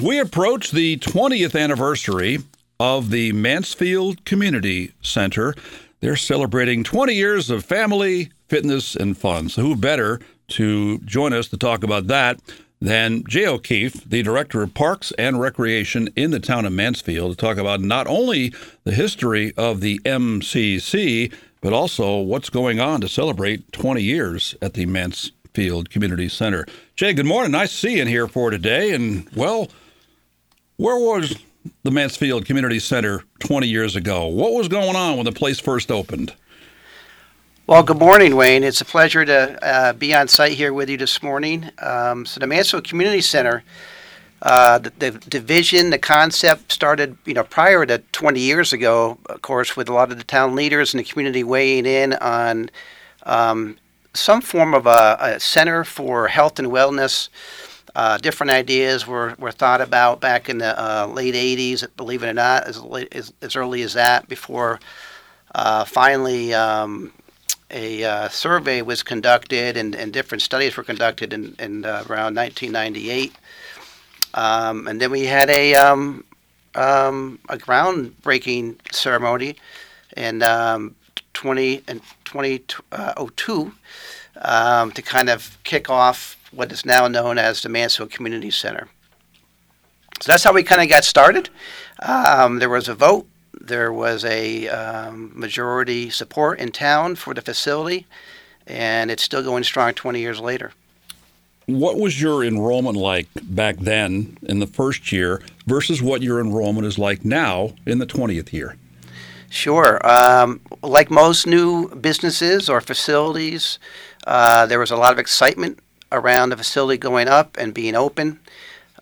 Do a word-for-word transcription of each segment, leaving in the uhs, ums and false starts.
We approach the twentieth anniversary of the Mansfield Community Center. They're celebrating twenty years of family, fitness, and fun. So who better to join us to talk about that than Jay O'Keefe, the Director of Parks and Recreation in the town of Mansfield, to talk about not only the history of the M C C, but also what's going on to celebrate twenty years at the Mansfield Community Center. Jay, good morning. Nice to see you in here for today. And, well, where was the Mansfield Community Center twenty years ago? What was going on when the place first opened? Well, good morning, Wayne. It's a pleasure to uh, be on site here with you this morning. Um, so the Mansfield Community Center, uh, the, the division, the concept started, you know, prior to twenty years ago, of course, with a lot of the town leaders and the community weighing in on um, some form of a, a center for health and wellness. Uh, different ideas were, were thought about back in the uh, late eighties, believe it or not, as, late, as, as early as that, before uh, finally um, a uh, survey was conducted and, and different studies were conducted in, in uh, around nineteen ninety-eight. Um, and then we had a um, um, a groundbreaking ceremony in um, twenty oh two um, to kind of kick off what is now known as the Mansfield Community Center. So that's how we kind of got started. Um, there was a vote. There was a um, majority support in town for the facility, and it's still going strong twenty years later. What was your enrollment like back then in the first year versus what your enrollment is like now in the twentieth year? Sure. Um, like most new businesses or facilities, uh, there was a lot of excitement around the facility going up and being open.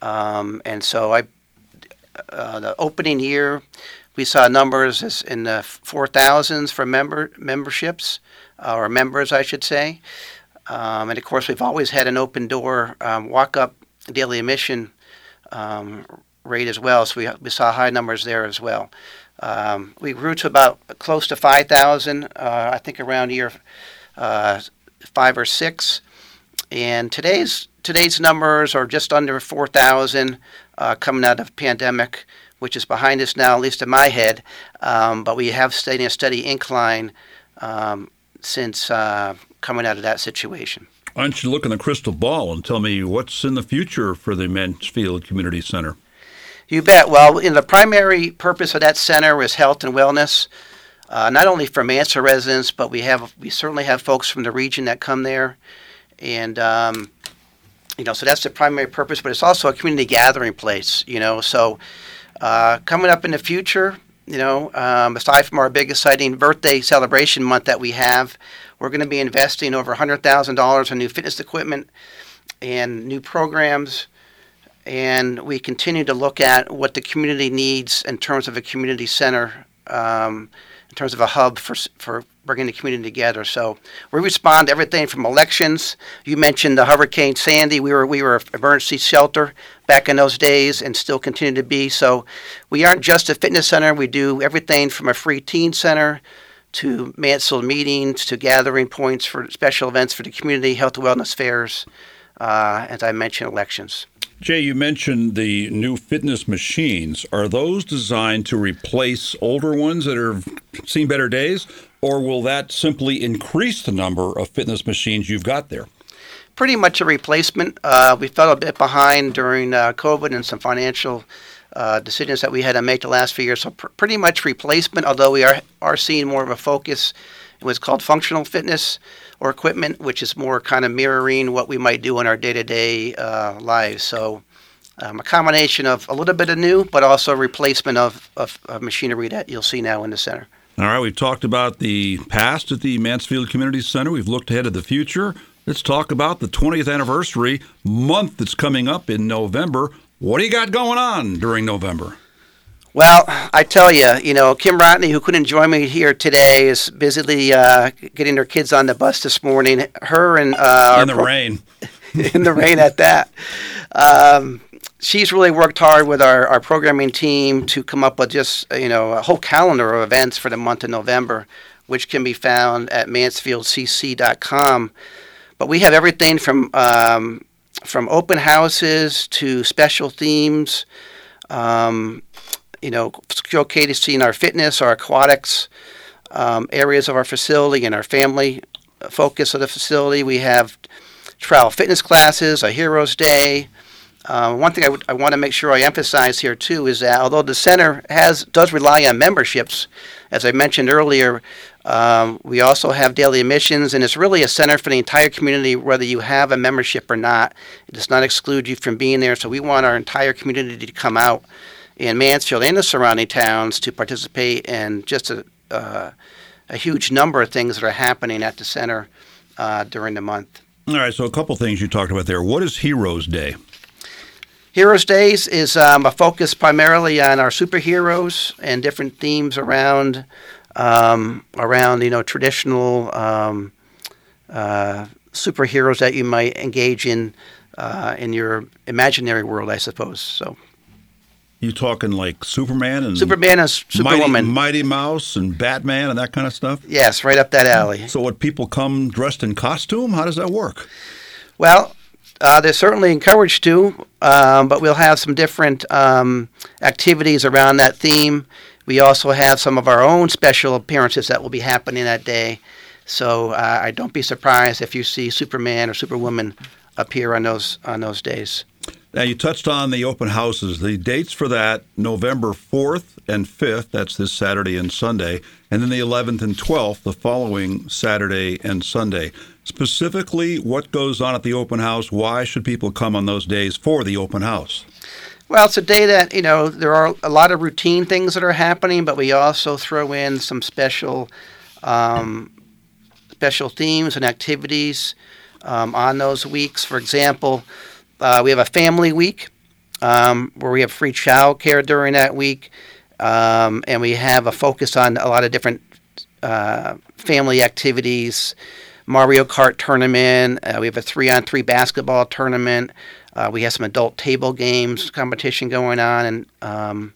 Um, and so I, uh, the opening year, we saw numbers in the four thousands for member memberships, uh, or members, I should say. Um, and, of course, we've always had an open-door um, walk-up daily admission um, rate as well, so we, we saw high numbers there as well. Um, we grew to about close to five thousand, uh, I think around year uh, five or six. And today's today's numbers are just under four thousand uh, coming out of the pandemic, which is behind us now, at least in my head. Um, but we have stayed in a steady incline um, since uh, coming out of that situation. Why don't you look in the crystal ball and tell me what's in the future for the Mansfield Community Center? You bet. Well, in the primary purpose of that center was health and wellness, uh, not only for Mansfield residents, but we have we certainly have folks from the region that come there. And, um, you know, so that's the primary purpose, but it's also a community gathering place, you know. So uh, coming up in the future, you know, um, aside from our big exciting birthday celebration month that we have, we're going to be investing over one hundred thousand dollars in new fitness equipment and new programs. And we continue to look at what the community needs in terms of a community center, um, in terms of a hub for for. bringing the community together. So we respond to everything from elections. You mentioned the Hurricane Sandy. We were we were an emergency shelter back in those days and still continue to be. So we aren't just a fitness center. We do everything from a free teen center to Mansfield meetings to gathering points for special events for the community, health and wellness fairs, uh, as I mentioned, elections. Jay, you mentioned the new fitness machines. Are those designed to replace older ones that have seen better days? Or will that simply increase the number of fitness machines you've got there? Pretty much a replacement. Uh, we fell a bit behind during uh, COVID and some financial uh, decisions that we had to make the last few years. So pr- pretty much replacement, although we are, are seeing more of a focus. It was called functional fitness or equipment, which is more kind of mirroring what we might do in our day-to-day uh, lives. So um, a combination of a little bit of new, but also replacement of, of, of machinery that you'll see now in the center. All right, we've talked about the past at the Mansfield Community Center. We've looked ahead at the future. Let's talk about the twentieth anniversary month that's coming up in November. What do you got going on during November? Well, I tell you, you know, Kim Rodney, who couldn't join me here today, is busily uh, getting her kids on the bus this morning. Her and uh, in the pro- rain, in the rain at that. Um, She's really worked hard with our, our programming team to come up with just, you know, a whole calendar of events for the month of November, which can be found at mansfield c c dot com. But we have everything from um, from open houses to special themes, um, you know, showcasing our fitness, our aquatics, um, areas of our facility and our family focus of the facility. We have trial fitness classes, a Heroes Day. Uh, one thing I, w- I want to make sure I emphasize here, too, is that although the center has does rely on memberships, as I mentioned earlier, um, we also have daily admissions, and it's really a center for the entire community, whether you have a membership or not. It does not exclude you from being there, so we want our entire community to come out in Mansfield and the surrounding towns to participate in just a, uh, a huge number of things that are happening at the center uh, during the month. All right, so a couple things you talked about there. What is Heroes Day? Heroes Days is um, a focus primarily on our superheroes and different themes around, um, around you know, traditional um, uh, superheroes that you might engage in uh, in your imaginary world, I suppose. So, you talking like Superman and Superman and Superwoman, Mighty, Mighty Mouse and Batman and that kind of stuff? Yes, right up that alley. So, would people come dressed in costume? How does that work? Well, Uh, they're certainly encouraged to, um, but we'll have some different um, activities around that theme. We also have some of our own special appearances that will be happening that day. So uh, I don't be surprised if you see Superman or Superwoman appear on those on those days. Now, you touched on the open houses. The dates for that, November fourth and fifth, that's this Saturday and Sunday, and then the eleventh and twelfth, the following Saturday and Sunday. Specifically, what goes on at the open house? Why should people come on those days for the open house? Well, it's a day that, you know, there are a lot of routine things that are happening, but we also throw in some special, um, special themes and activities um, on those weeks. For example, Uh, we have a family week um, where we have free child care during that week, um, and we have a focus on a lot of different uh, family activities, Mario Kart tournament. Uh, we have a three-on-three basketball tournament. Uh, we have some adult table games competition going on, and um,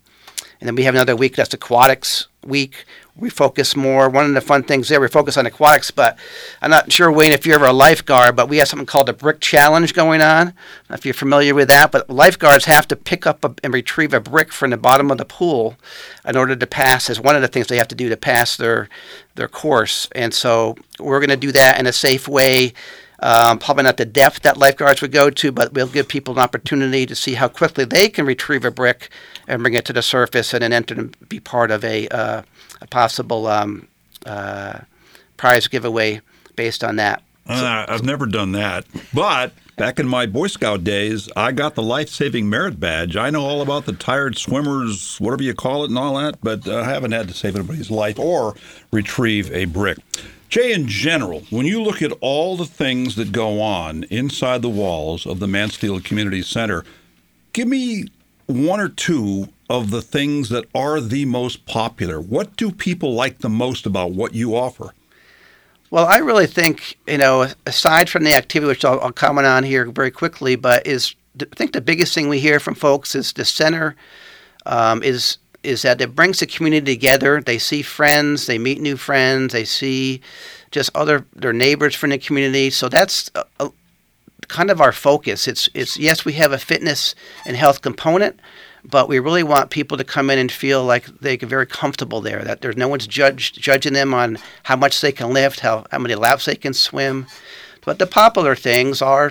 and then we have another week that's aquatics week. We focus more. One of the fun things there, we focus on aquatics, but I'm not sure, Wayne, if you're ever a lifeguard, but we have something called the brick challenge going on, if you're familiar with that. But lifeguards have to pick up a, and retrieve a brick from the bottom of the pool in order to pass. It's one of the things they have to do to pass their their course. And so we're going to do that in a safe way, um, probably not the depth that lifeguards would go to, but we'll give people an opportunity to see how quickly they can retrieve a brick and bring it to the surface and then enter and be part of a uh, a possible um, uh, prize giveaway based on that. Uh, I've never done that, but back in my Boy Scout days, I got the life-saving merit badge. I know all about the tired swimmers, whatever you call it and all that, but I haven't had to save anybody's life or retrieve a brick. Jay, in general, when you look at all the things that go on inside the walls of the Mansfield Community Center, give me one or two of the things that are the most popular. What do people like the most about what you offer? Well, I really think, you know, aside from the activity, which I'll, I'll comment on here very quickly, but is I think the biggest thing we hear from folks is the center um, is is that it brings the community together. They see friends, they meet new friends, they see just other their neighbors from the community. So that's a, a, kind of our focus. It's it's yes, we have a fitness and health component, but we really want people to come in and feel like they're very comfortable there, that there's no one's judge, judging them on how much they can lift, how, how many laps they can swim. But the popular things are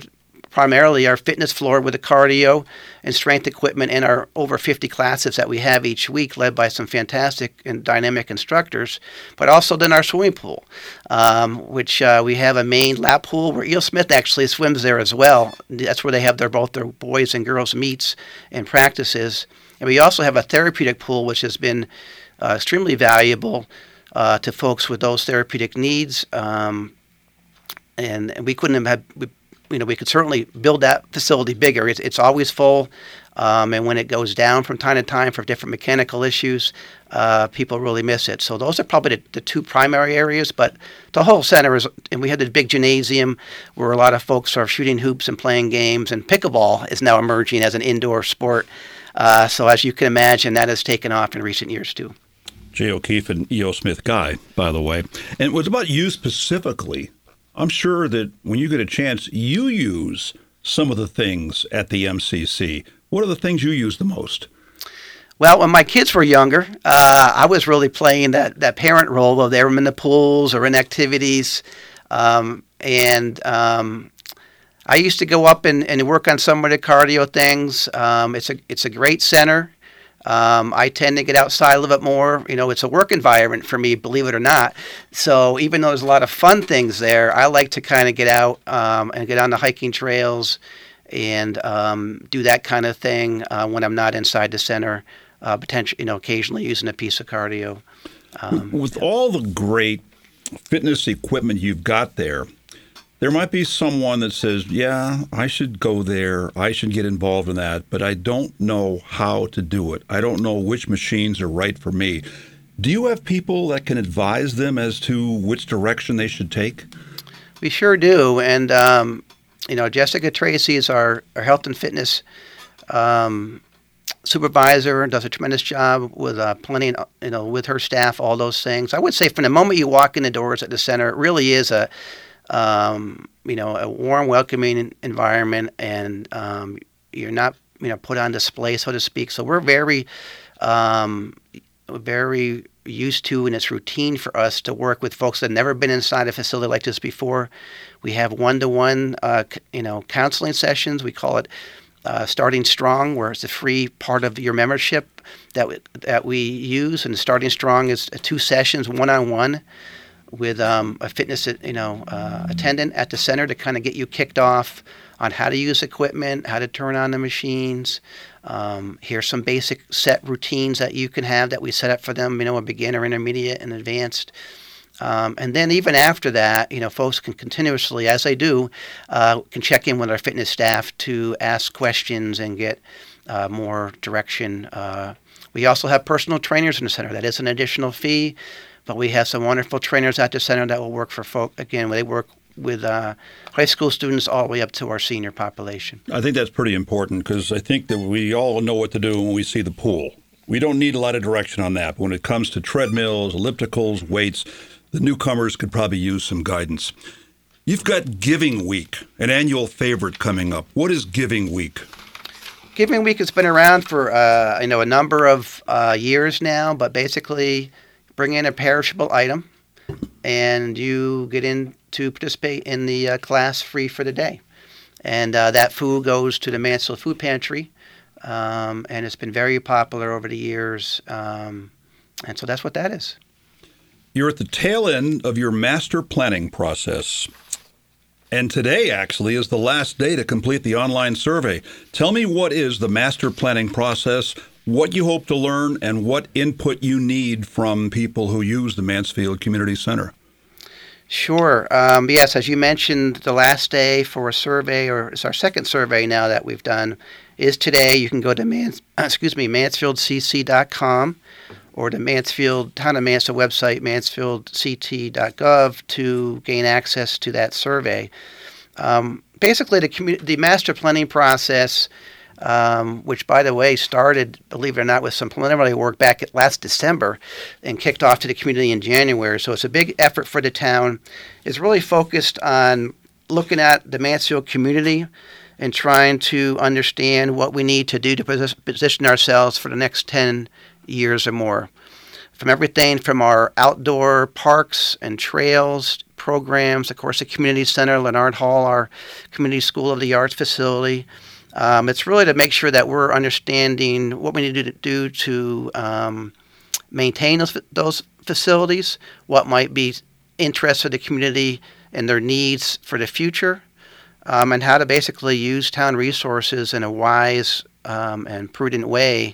primarily our fitness floor with the cardio and strength equipment and our over fifty classes that we have each week led by some fantastic and dynamic instructors, but also then our swimming pool, um, which uh, we have a main lap pool where E O. Smith actually swims there as well. That's where they have their both their boys and girls meets and practices. And we also have a therapeutic pool, which has been uh, extremely valuable uh, to folks with those therapeutic needs. Um, and, and we couldn't have had... You know, we could certainly build that facility bigger. It's, it's always full, um, and when it goes down from time to time for different mechanical issues, uh, people really miss it. So those are probably the, the two primary areas, but the whole center is, and we had the big gymnasium where a lot of folks are shooting hoops and playing games, and pickleball is now emerging as an indoor sport. Uh, so as you can imagine, that has taken off in recent years, too. Jay O'Keefe and E O. Smith guy, by the way. And what's about you specifically? I'm sure that when you get a chance, you use some of the things at the M C C. What are the things you use the most? Well, when my kids were younger, uh, I was really playing that, that parent role of they were in the pools or in activities. Um, and um, I used to go up and, and work on some of the cardio things. Um, it's a it's a great center. Um, I tend to get outside a little bit more. You know, it's a work environment for me, believe it or not. So even though there's a lot of fun things there, I like to kind of get out um, and get on the hiking trails and um, do that kind of thing uh, when I'm not inside the center, uh, potentially, you know, occasionally using a piece of cardio. Um, With yeah. all the great fitness equipment you've got there, there might be someone that says, yeah, I should go there, I should get involved in that, but I don't know how to do it. I don't know which machines are right for me. Do you have people that can advise them as to which direction they should take? We sure do. And, um, you know, Jessica Tracy is our, our health and fitness um, supervisor and does a tremendous job with uh, plenty, of, you know, with her staff, all those things. I would say from the moment you walk in the doors at the center, it really is a Um, you know, a warm, welcoming environment, and um, you're not, you know, put on display, so to speak. So we're very, um, very used to, and it's routine for us to work with folks that have never been inside a facility like this before. We have one-to-one, uh, you know, counseling sessions. We call it uh, Starting Strong, where it's a free part of your membership that we, that we use. And Starting Strong is two sessions, one-on-one, with um, a fitness, you know, uh, attendant at the center to kind of get you kicked off on how to use equipment, how to turn on the machines. Um, here's some basic set routines that you can have that we set up for them, you know, a beginner, intermediate, and advanced. Um, and then even after that, you know, folks can continuously, as they do, uh, can check in with our fitness staff to ask questions and get uh, more direction. Uh, we also have personal trainers in the center. That is an additional fee. But we have some wonderful trainers at the center that will work for folk. Again, they work with uh, high school students all the way up to our senior population. I think that's pretty important because I think that we all know what to do when we see the pool. We don't need a lot of direction on that. But when it comes to treadmills, ellipticals, weights, the newcomers could probably use some guidance. You've got Giving Week, an annual favorite coming up. What is Giving Week? Giving Week has been around for uh, you know a number of uh, years now, but basically bring in a perishable item, and you get in to participate in the uh, class free for the day. And uh, that food goes to the Mansfield Food Pantry, um, and it's been very popular over the years. Um, and so that's what that is. You're at the tail end of your master planning process. And today, actually, is the last day to complete the online survey. Tell me, what is the master planning process, what you hope to learn, and what input you need from people who use the Mansfield Community Center? Sure. Um, yes, as you mentioned, the last day for a survey, or it's our second survey now that we've done, is today. You can go to Mans- excuse me, mansfield c c dot com or the Mansfield, Town of Mansfield website, mansfield c t dot gov, to gain access to that survey. Um, basically, the, commu- the master planning process, Um, which, by the way, started, believe it or not, with some preliminary work back at last December and kicked off to the community in January. So it's a big effort for the town. It's really focused on looking at the Mansfield community and trying to understand what we need to do to pos- position ourselves for the next ten years or more. From everything from our outdoor parks and trails programs, of course, the community center, Leonard Hall, our community school of the arts facility. Um, it's really to make sure that we're understanding what we need to do to um, maintain those those facilities, what might be interests of the community and their needs for the future, um, and how to basically use town resources in a wise um, and prudent way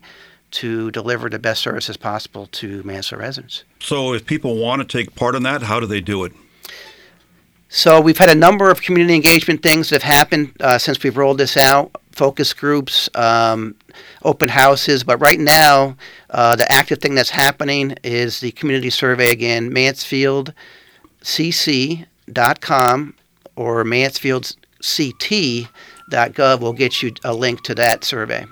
to deliver the best services possible to Mansfield residents. So if people want to take part in that, how do they do it? So we've had a number of community engagement things that have happened uh, since we've rolled this out, focus groups, um, open houses. But right now, uh, the active thing that's happening is the community survey again, mansfield c c dot com or mansfield c t dot gov will get you a link to that survey.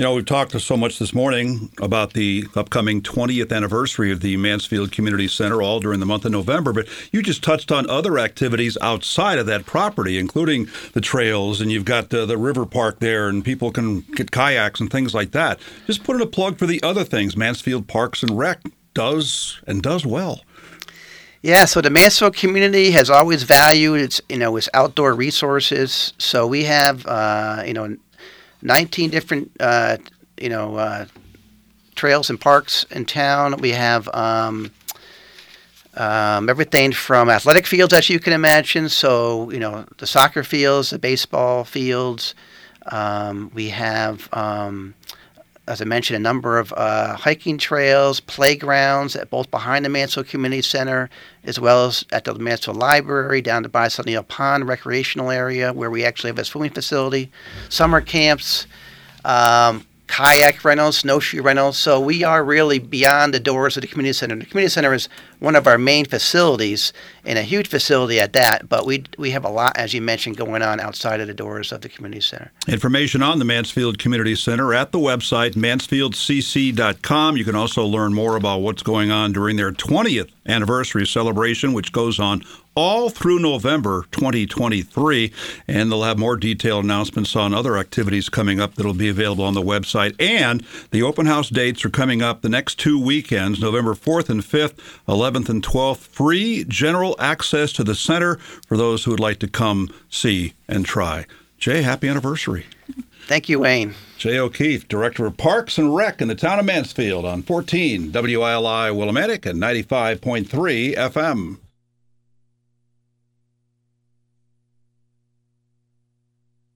You know, we've talked so much this morning about the upcoming twentieth anniversary of the Mansfield Community Center, all during the month of November, but you just touched on other activities outside of that property, including the trails, and you've got the, the river park there, and people can get kayaks and things like that. Just put in a plug for the other things Mansfield Parks and Rec does and does well. Yeah, so the Mansfield community has always valued its, you know, its outdoor resources. So we have, uh, you know, nineteen different, uh, you know, uh, trails and parks in town. We have um, um, everything from athletic fields, as you can imagine. So, you know, the soccer fields, the baseball fields. Um, we have, um, as I mentioned, a number of uh, hiking trails, playgrounds, at both behind the Mansfield Community Center, as well as at the Mansfield Library, down to Bassettville Pond recreational area, where we actually have a swimming facility, summer camps, um, kayak rentals, snowshoe rentals. So we are really beyond the doors of the community center. The community center is one of our main facilities, and a huge facility at that, but we we have a lot, as you mentioned, going on outside of the doors of the community center. Information on the Mansfield Community Center at the website mansfield c c dot com. You can also learn more about what's going on during their twentieth anniversary celebration, which goes on all through November twenty twenty-three, and they'll have more detailed announcements on other activities coming up that'll be available on the website. And the open house dates are coming up the next two weekends, November fourth and fifth, eleventh and twelfth, free general access to the center for those who would like to come see and try. Jay, happy anniversary. Thank you, Wayne. Jay O'Keefe, Director of Parks and Rec in the town of Mansfield on fourteen W I L I Willimantic and ninety-five point three F M.